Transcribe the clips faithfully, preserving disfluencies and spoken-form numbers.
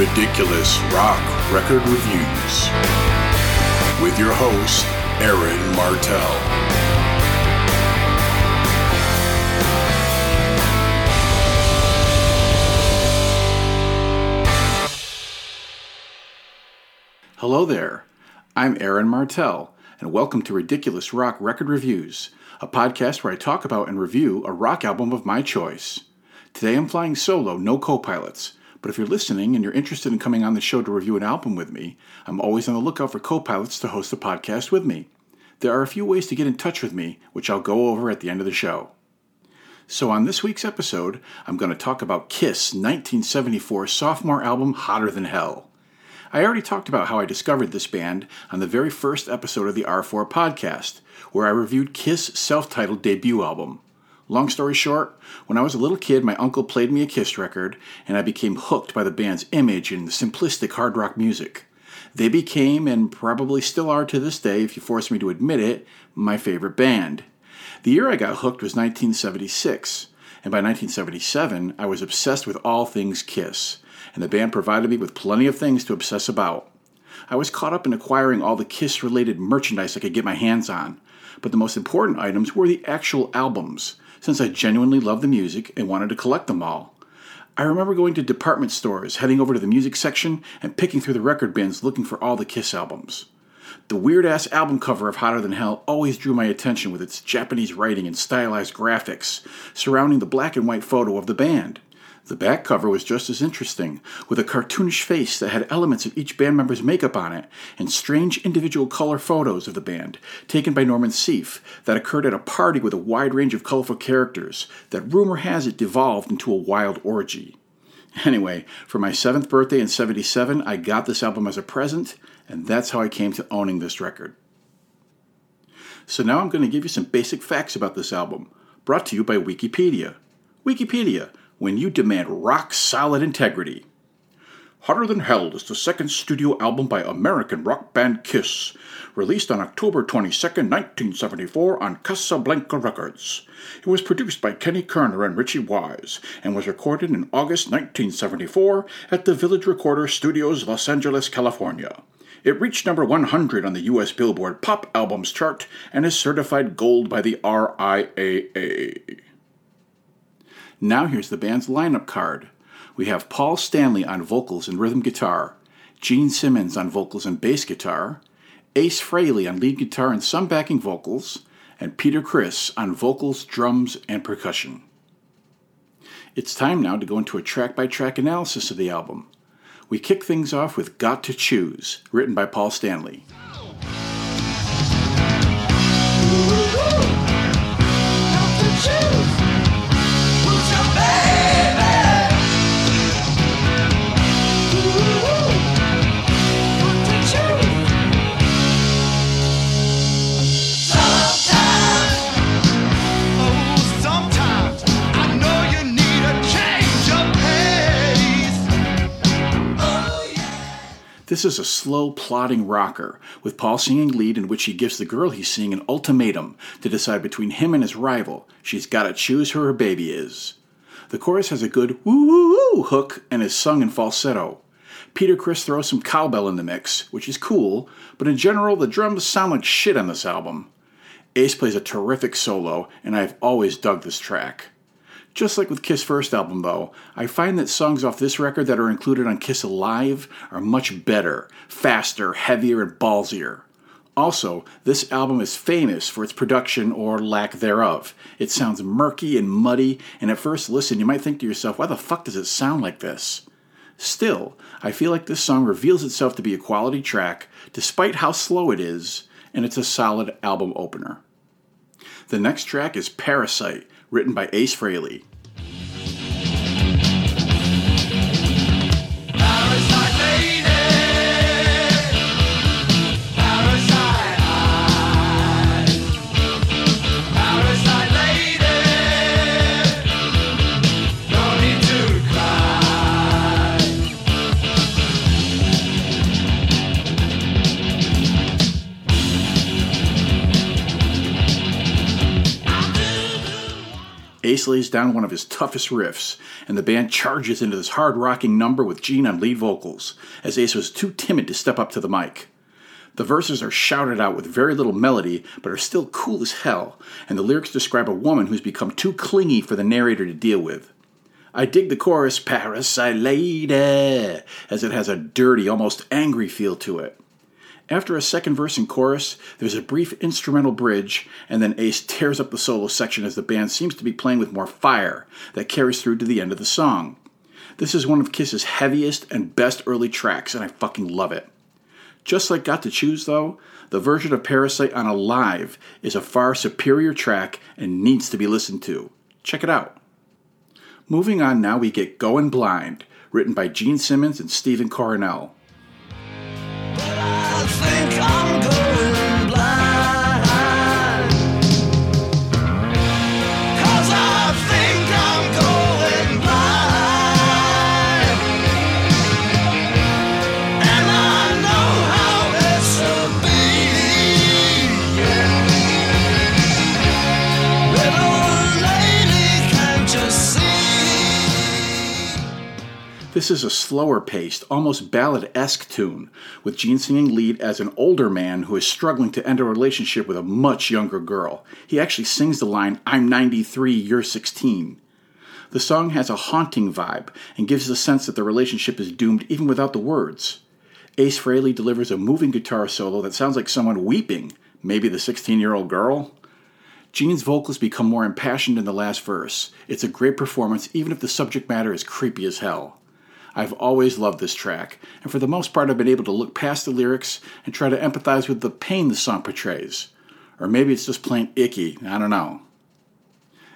Ridiculous Rock Record Reviews with your host, Aaron Martell. Hello there, I'm Aaron Martell, and welcome to Ridiculous Rock Record Reviews, a podcast where I talk about and review a rock album of my choice. Today I'm flying solo, no co-pilots, but if you're listening and you're interested in coming on the show to review an album with me, I'm always on the lookout for co-pilots to host the podcast with me. There are a few ways to get in touch with me, which I'll go over at the end of the show. So on this week's episode, I'm going to talk about Kiss' nineteen seventy-four sophomore album, Hotter Than Hell. I already talked about how I discovered this band on the very first episode of the R four podcast, where I reviewed Kiss' self-titled debut album. Long story short, when I was a little kid, my uncle played me a Kiss record, and I became hooked by the band's image and the simplistic hard rock music. They became, and probably still are to this day, if you force me to admit it, my favorite band. The year I got hooked was nineteen seventy-six, and by nineteen seventy-seven, I was obsessed with all things Kiss, and the band provided me with plenty of things to obsess about. I was caught up in acquiring all the Kiss-related merchandise I could get my hands on, but the most important items were the actual albums, since I genuinely loved the music and wanted to collect them all. I remember going to department stores, heading over to the music section, and picking through the record bins looking for all the Kiss albums. The weird-ass album cover of Hotter Than Hell always drew my attention with its Japanese writing and stylized graphics surrounding the black and white photo of the band. The back cover was just as interesting, with a cartoonish face that had elements of each band member's makeup on it, and strange individual color photos of the band, taken by Norman Seeff, that occurred at a party with a wide range of colorful characters that rumor has it devolved into a wild orgy. Anyway, for my seventh birthday in seventy-seven, I got this album as a present, and that's how I came to owning this record. So now I'm going to give you some basic facts about this album, brought to you by Wikipedia. Wikipedia! When you demand rock-solid integrity. Hotter Than Hell is the second studio album by American rock band Kiss, released on October twenty-second, nineteen seventy-four on Casablanca Records. It was produced by Kenny Kerner and Richie Wise, and was recorded in August nineteen seventy-four at the Village Recorder Studios, Los Angeles, California. It reached number one hundred on the U S Billboard Pop Albums chart, and is certified gold by the R I A A. Now here's the band's lineup card. We have Paul Stanley on vocals and rhythm guitar, Gene Simmons on vocals and bass guitar, Ace Frehley on lead guitar and some backing vocals, and Peter Criss on vocals, drums, and percussion. It's time now to go into a track-by-track analysis of the album. We kick things off with Got to Choose, written by Paul Stanley. This is a slow, plodding rocker, with Paul singing lead, in which he gives the girl he's seeing an ultimatum to decide between him and his rival. She's gotta choose who her baby is. The chorus has a good woo-woo-woo hook and is sung in falsetto. Peter Criss throws some cowbell in the mix, which is cool, but in general the drums sound like shit on this album. Ace plays a terrific solo, and I've always dug this track. Just like with Kiss' first album, though, I find that songs off this record that are included on Kiss Alive are much better, faster, heavier, and ballsier. Also, this album is famous for its production or lack thereof. It sounds murky and muddy, and at first listen you might think to yourself, why the fuck does it sound like this? Still, I feel like this song reveals itself to be a quality track, despite how slow it is, and it's a solid album opener. The next track is Parasite, written by Ace Frehley. Ace lays down one of his toughest riffs, and the band charges into this hard-rocking number with Gene on lead vocals, as Ace was too timid to step up to the mic. The verses are shouted out with very little melody, but are still cool as hell, and the lyrics describe a woman who's become too clingy for the narrator to deal with. I dig the chorus, "Parasite Lady," as it has a dirty, almost angry feel to it. After a second verse and chorus, there's a brief instrumental bridge, and then Ace tears up the solo section as the band seems to be playing with more fire that carries through to the end of the song. This is one of Kiss's heaviest and best early tracks, and I fucking love it. Just like Got to Choose, though, the version of Parasite on Alive is a far superior track and needs to be listened to. Check it out. Moving on now, we get Goin' Blind, written by Gene Simmons and Steven Coronel. I think I'm going blind, 'cause I think I'm going blind, and I know how it should be, yeah. Little lady, can't you see? This is a slower-paced, almost ballad-esque tune, with Gene singing lead as an older man who is struggling to end a relationship with a much younger girl. He actually sings the line, "I'm ninety-three, you're sixteen." The song has a haunting vibe and gives the sense that the relationship is doomed even without the words. Ace Frehley delivers a moving guitar solo that sounds like someone weeping, maybe the sixteen-year-old girl. Gene's vocals become more impassioned in the last verse. It's a great performance, even if the subject matter is creepy as hell. I've always loved this track, and for the most part I've been able to look past the lyrics and try to empathize with the pain the song portrays. Or maybe it's just plain icky, I don't know.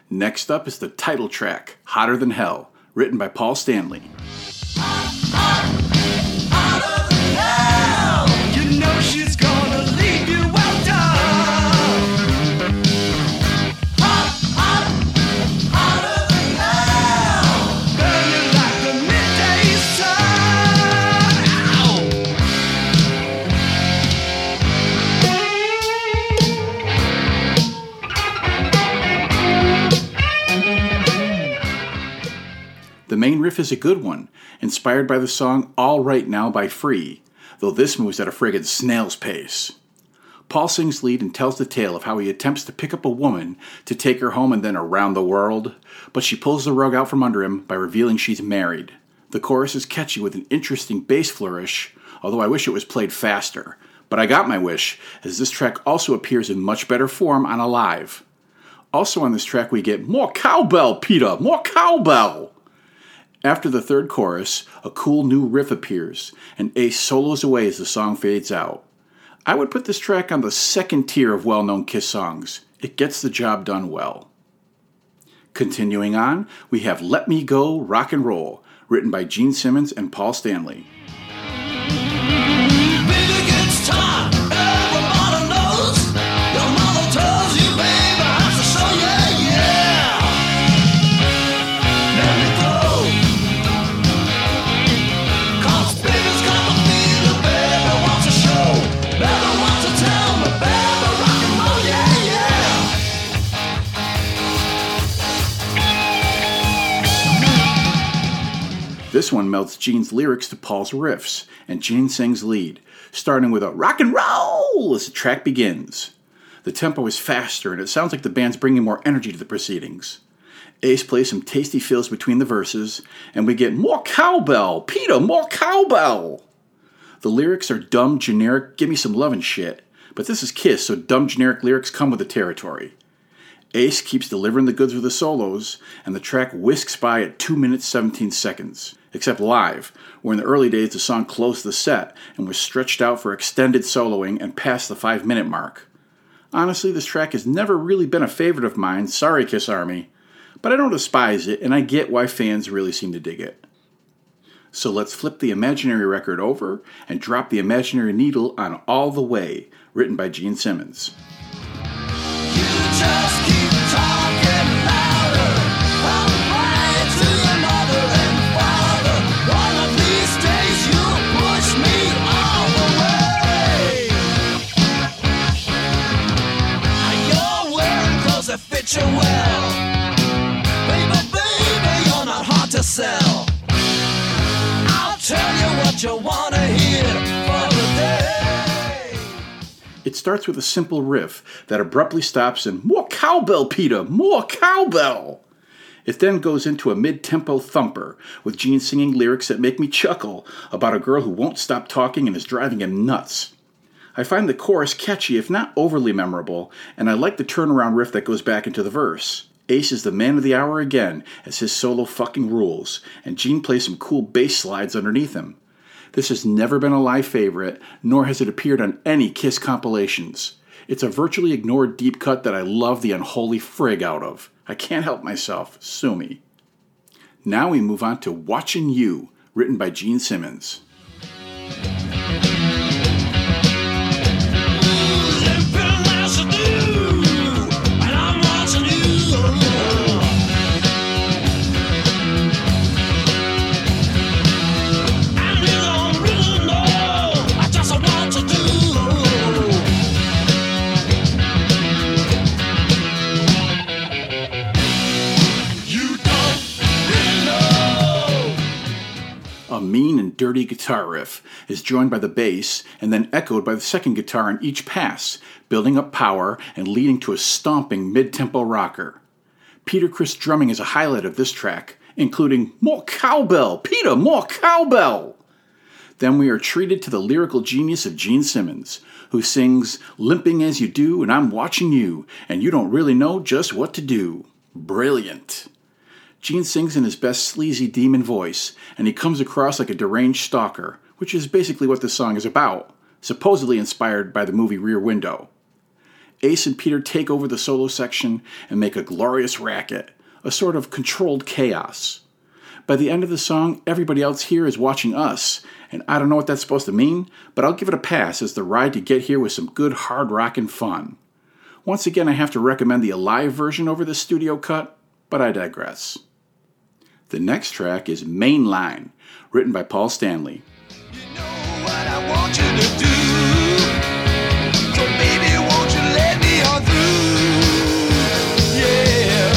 Next up is the title track, Hotter Than Hell, written by Paul Stanley. The main riff is a good one, inspired by the song All Right Now by Free, though this moves at a friggin' snail's pace. Paul sings lead and tells the tale of how he attempts to pick up a woman to take her home and then around the world, but she pulls the rug out from under him by revealing she's married. The chorus is catchy with an interesting bass flourish, although I wish it was played faster, but I got my wish, as this track also appears in much better form on Alive. Also on this track we get more cowbell, Peter, more cowbell! After the third chorus, a cool new riff appears, and Ace solos away as the song fades out. I would put this track on the second tier of well-known Kiss songs. It gets the job done well. Continuing on, we have Let Me Go Rock and Roll, written by Gene Simmons and Paul Stanley. This one melts Gene's lyrics to Paul's riffs, and Gene sings lead, starting with a rock and roll as the track begins. The tempo is faster, and it sounds like the band's bringing more energy to the proceedings. Ace plays some tasty fills between the verses, and we get more cowbell, Peter, more cowbell! The lyrics are dumb, generic, give me some love and shit, but this is Kiss, so dumb, generic lyrics come with the territory. Ace keeps delivering the goods with the solos, and the track whisks by at two minutes seventeen seconds, except live, where in the early days the song closed the set and was stretched out for extended soloing and past the five-minute mark. Honestly, this track has never really been a favorite of mine, sorry Kiss Army, but I don't despise it, and I get why fans really seem to dig it. So let's flip the imaginary record over and drop the imaginary needle on All the Way, written by Gene Simmons. You just keep talking louder. I'll pray to your mother and father. One of these days you'll push me all the way. You're wearing clothes that fit you well. you wanna hear for today. It starts with a simple riff that abruptly stops in more cowbell, Peter, more cowbell. It then goes into a mid-tempo thumper, with Gene singing lyrics that make me chuckle about a girl who won't stop talking and is driving him nuts. I find the chorus catchy, if not overly memorable, and I like the turnaround riff that goes back into the verse. Ace is the man of the hour again, as his solo fucking rules, and Gene plays some cool bass slides underneath him. This has never been a live favorite, nor has it appeared on any Kiss compilations. It's a virtually ignored deep cut that I love the unholy frig out of. I can't help myself. Sue me. Now we move on to Watchin' You, written by Gene Simmons. A mean and dirty guitar riff is joined by the bass and then echoed by the second guitar in each pass, building up power and leading to a stomping mid-tempo rocker. Peter Criss drumming is a highlight of this track, including more cowbell, Peter, more cowbell. Then we are treated to the lyrical genius of Gene Simmons, who sings, limping as you do and I'm watching you, and you don't really know just what to do. Brilliant. Gene sings in his best sleazy demon voice, and he comes across like a deranged stalker, which is basically what this song is about, supposedly inspired by the movie Rear Window. Ace and Peter take over the solo section and make a glorious racket, a sort of controlled chaos. By the end of the song, everybody else here is watching us, and I don't know what that's supposed to mean, but I'll give it a pass as the ride to get here was some good hard rockin' fun. Once again, I have to recommend the Alive version over the studio cut, but I digress. The next track is Mainline, written by Paul Stanley. You know what I want you to do, so baby won't you let me on through, yeah.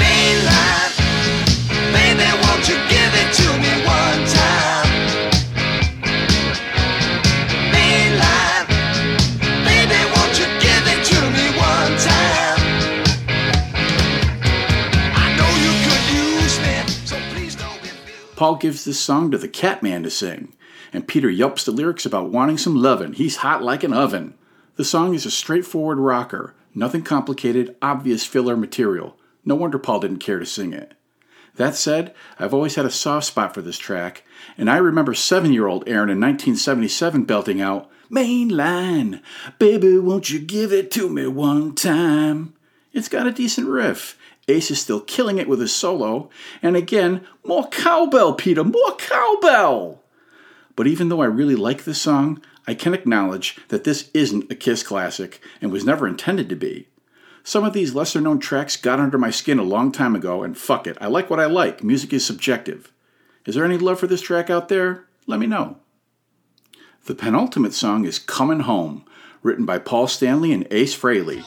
Mainline, baby won't you give it to me one time. Mainline, baby won't you give it to me one time. Paul gives this song to the Catman to sing, and Peter yelps the lyrics about wanting some lovin'. He's hot like an oven. The song is a straightforward rocker, nothing complicated, obvious filler material. No wonder Paul didn't care to sing it. That said, I've always had a soft spot for this track, and I remember seven-year-old Aaron in nineteen seventy-seven belting out, Mainline, baby, won't you give it to me one time? It's got a decent riff. Ace is still killing it with his solo, and again, more cowbell, Peter, more cowbell! But even though I really like this song, I can acknowledge that this isn't a Kiss classic and was never intended to be. Some of these lesser-known tracks got under my skin a long time ago, and fuck it, I like what I like. Music is subjective. Is there any love for this track out there? Let me know. The penultimate song is Comin' Home, written by Paul Stanley and Ace Frehley.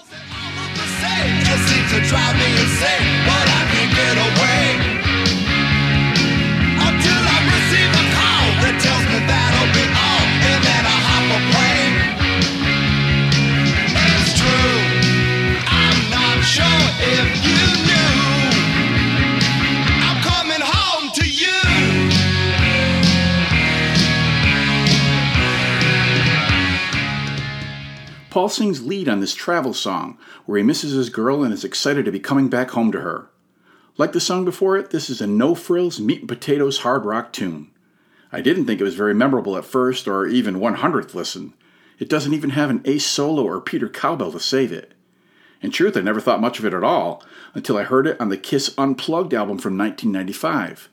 It seems to drive me insane, but I can't get away until I receive a call that tells me that'll be all, and then I hop a plane. It's true, I'm not sure if you knew, I'm coming home to you. Paul sings lead on this travel song, where he misses his girl and is excited to be coming back home to her. Like the song before it, this is a no-frills, meat-and-potatoes hard rock tune. I didn't think it was very memorable at first, or even one hundredth listen. It doesn't even have an Ace solo or Peter cowbell to save it. In truth, I never thought much of it at all, until I heard it on the Kiss Unplugged album from nineteen ninety-five.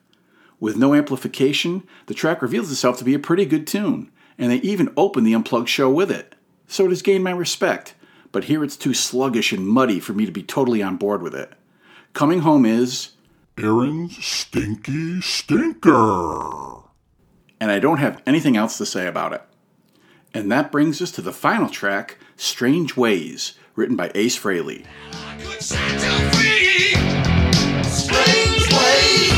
With no amplification, the track reveals itself to be a pretty good tune, and they even opened the Unplugged show with it. So it has gained my respect, but here it's too sluggish and muddy for me to be totally on board with it. Coming home is Aaron's Stinky Stinker, and I don't have anything else to say about it. And that brings us to the final track, Strange Ways, written by Ace Frehley. Strange Ways.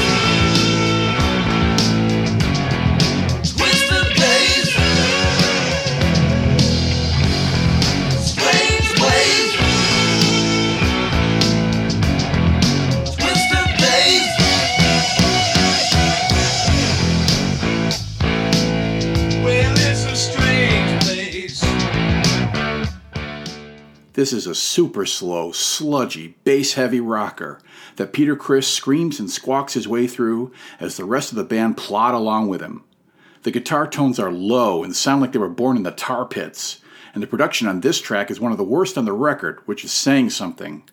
This is a super slow, sludgy, bass-heavy rocker that Peter Criss screams and squawks his way through as the rest of the band plod along with him. The guitar tones are low and sound like they were born in the tar pits, and the production on this track is one of the worst on the record, which is saying something.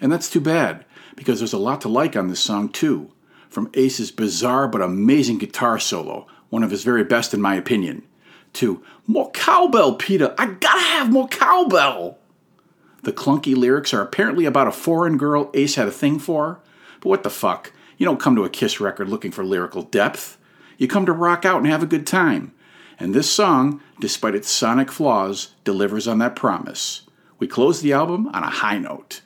And that's too bad, because there's a lot to like on this song too, from Ace's bizarre but amazing guitar solo, one of his very best in my opinion, to "More cowbell, Peter! I gotta have more cowbell!" The clunky lyrics are apparently about a foreign girl Ace had a thing for, but what the fuck? You don't come to a Kiss record looking for lyrical depth. You come to rock out and have a good time. And this song, despite its sonic flaws, delivers on that promise. We close the album on a high note.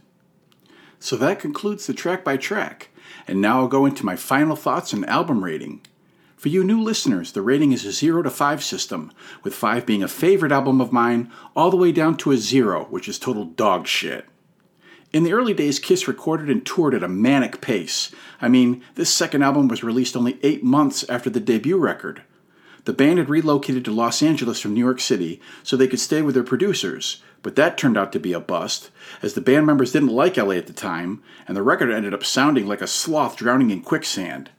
So that concludes the track by track, and now I'll go into my final thoughts and album rating. For you new listeners, the rating is a zero to five system, with five being a favorite album of mine, all the way down to a zero, which is total dog shit. In the early days, Kiss recorded and toured at a manic pace. I mean, this second album was released only eight months after the debut record. The band had relocated to Los Angeles from New York City so they could stay with their producers, but that turned out to be a bust, as the band members didn't like L A at the time, and the record ended up sounding like a sloth drowning in quicksand.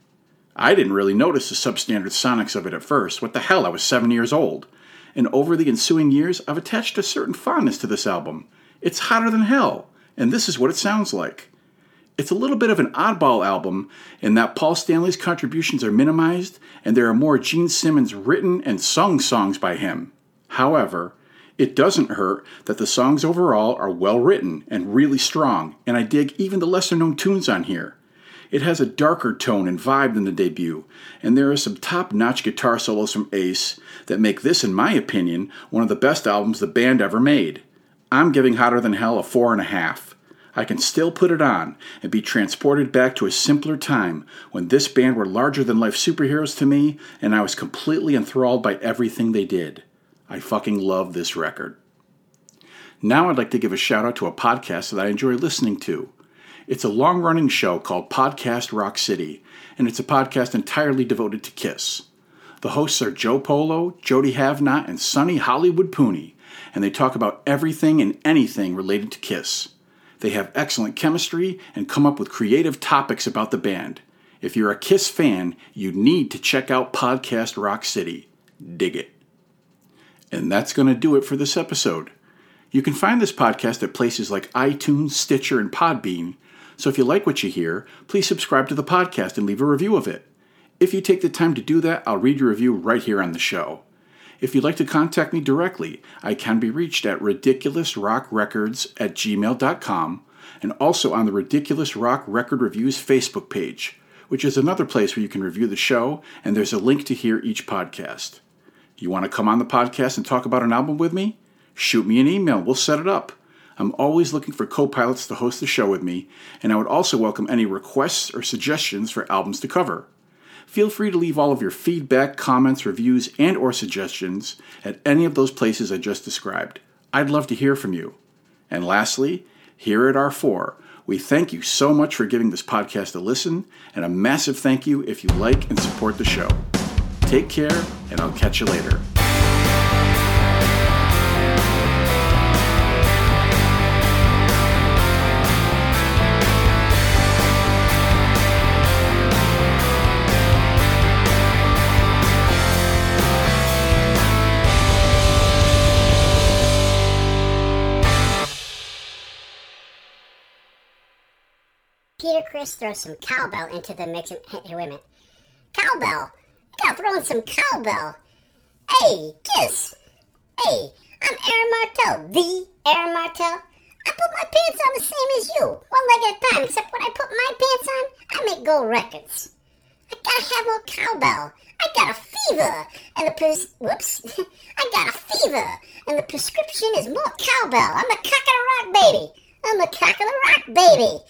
I didn't really notice the substandard sonics of it at first. What the hell, I was seven years old. And over the ensuing years, I've attached a certain fondness to this album. It's Hotter Than Hell, and this is what it sounds like. It's a little bit of an oddball album in that Paul Stanley's contributions are minimized and there are more Gene Simmons written and sung songs by him. However, it doesn't hurt that the songs overall are well written and really strong, and I dig even the lesser known tunes on here. It has a darker tone and vibe than the debut, and there are some top-notch guitar solos from Ace that make this, in my opinion, one of the best albums the band ever made. I'm giving Hotter Than Hell a four and a half. I can still put it on and be transported back to a simpler time when this band were larger-than-life superheroes to me and I was completely enthralled by everything they did. I fucking love this record. Now I'd like to give a shout-out to a podcast that I enjoy listening to. It's a long-running show called Podcast Rock City, and it's a podcast entirely devoted to Kiss. The hosts are Joe Polo, Jody Havnat, and Sonny Hollywood Poonie, and they talk about everything and anything related to Kiss. They have excellent chemistry and come up with creative topics about the band. If you're a Kiss fan, you need to check out Podcast Rock City. Dig it. And that's going to do it for this episode. You can find this podcast at places like iTunes, Stitcher, and Podbean, so if you like what you hear, please subscribe to the podcast and leave a review of it. If you take the time to do that, I'll read your review right here on the show. If you'd like to contact me directly, I can be reached at ridiculous rock records at gmail dot com and also on the Ridiculous Rock Record Reviews Facebook page, which is another place where you can review the show, and there's a link to hear each podcast. You want to come on the podcast and talk about an album with me? Shoot me an email. We'll set it up. I'm always looking for co-pilots to host the show with me, and I would also welcome any requests or suggestions for albums to cover. Feel free to leave all of your feedback, comments, reviews, and or suggestions at any of those places I just described. I'd love to hear from you. And lastly, here at R four, we thank you so much for giving this podcast a listen, and a massive thank you if you like and support the show. Take care, and I'll catch you later. Peter Criss throws some cowbell into the mix and, hey, wait a minute. Cowbell! I gotta throw in some cowbell! Hey, Kiss! Hey, I'm Aaron Martell, the Aaron Martell. I put my pants on the same as you, one leg at a time, except when I put my pants on, I make gold records. I gotta have more cowbell. I got a fever, and the pres- whoops. I got a fever, and the prescription is more cowbell. I'm the cock of the rock, baby. I'm the cock of the rock, baby.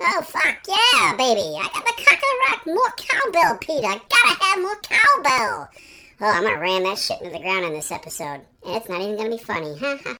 Oh, fuck yeah, baby. I got the cock of the rock. More cowbell, Peter. I gotta have more cowbell. Oh, I'm gonna ram that shit into the ground in this episode. It's not even gonna be funny. Ha ha.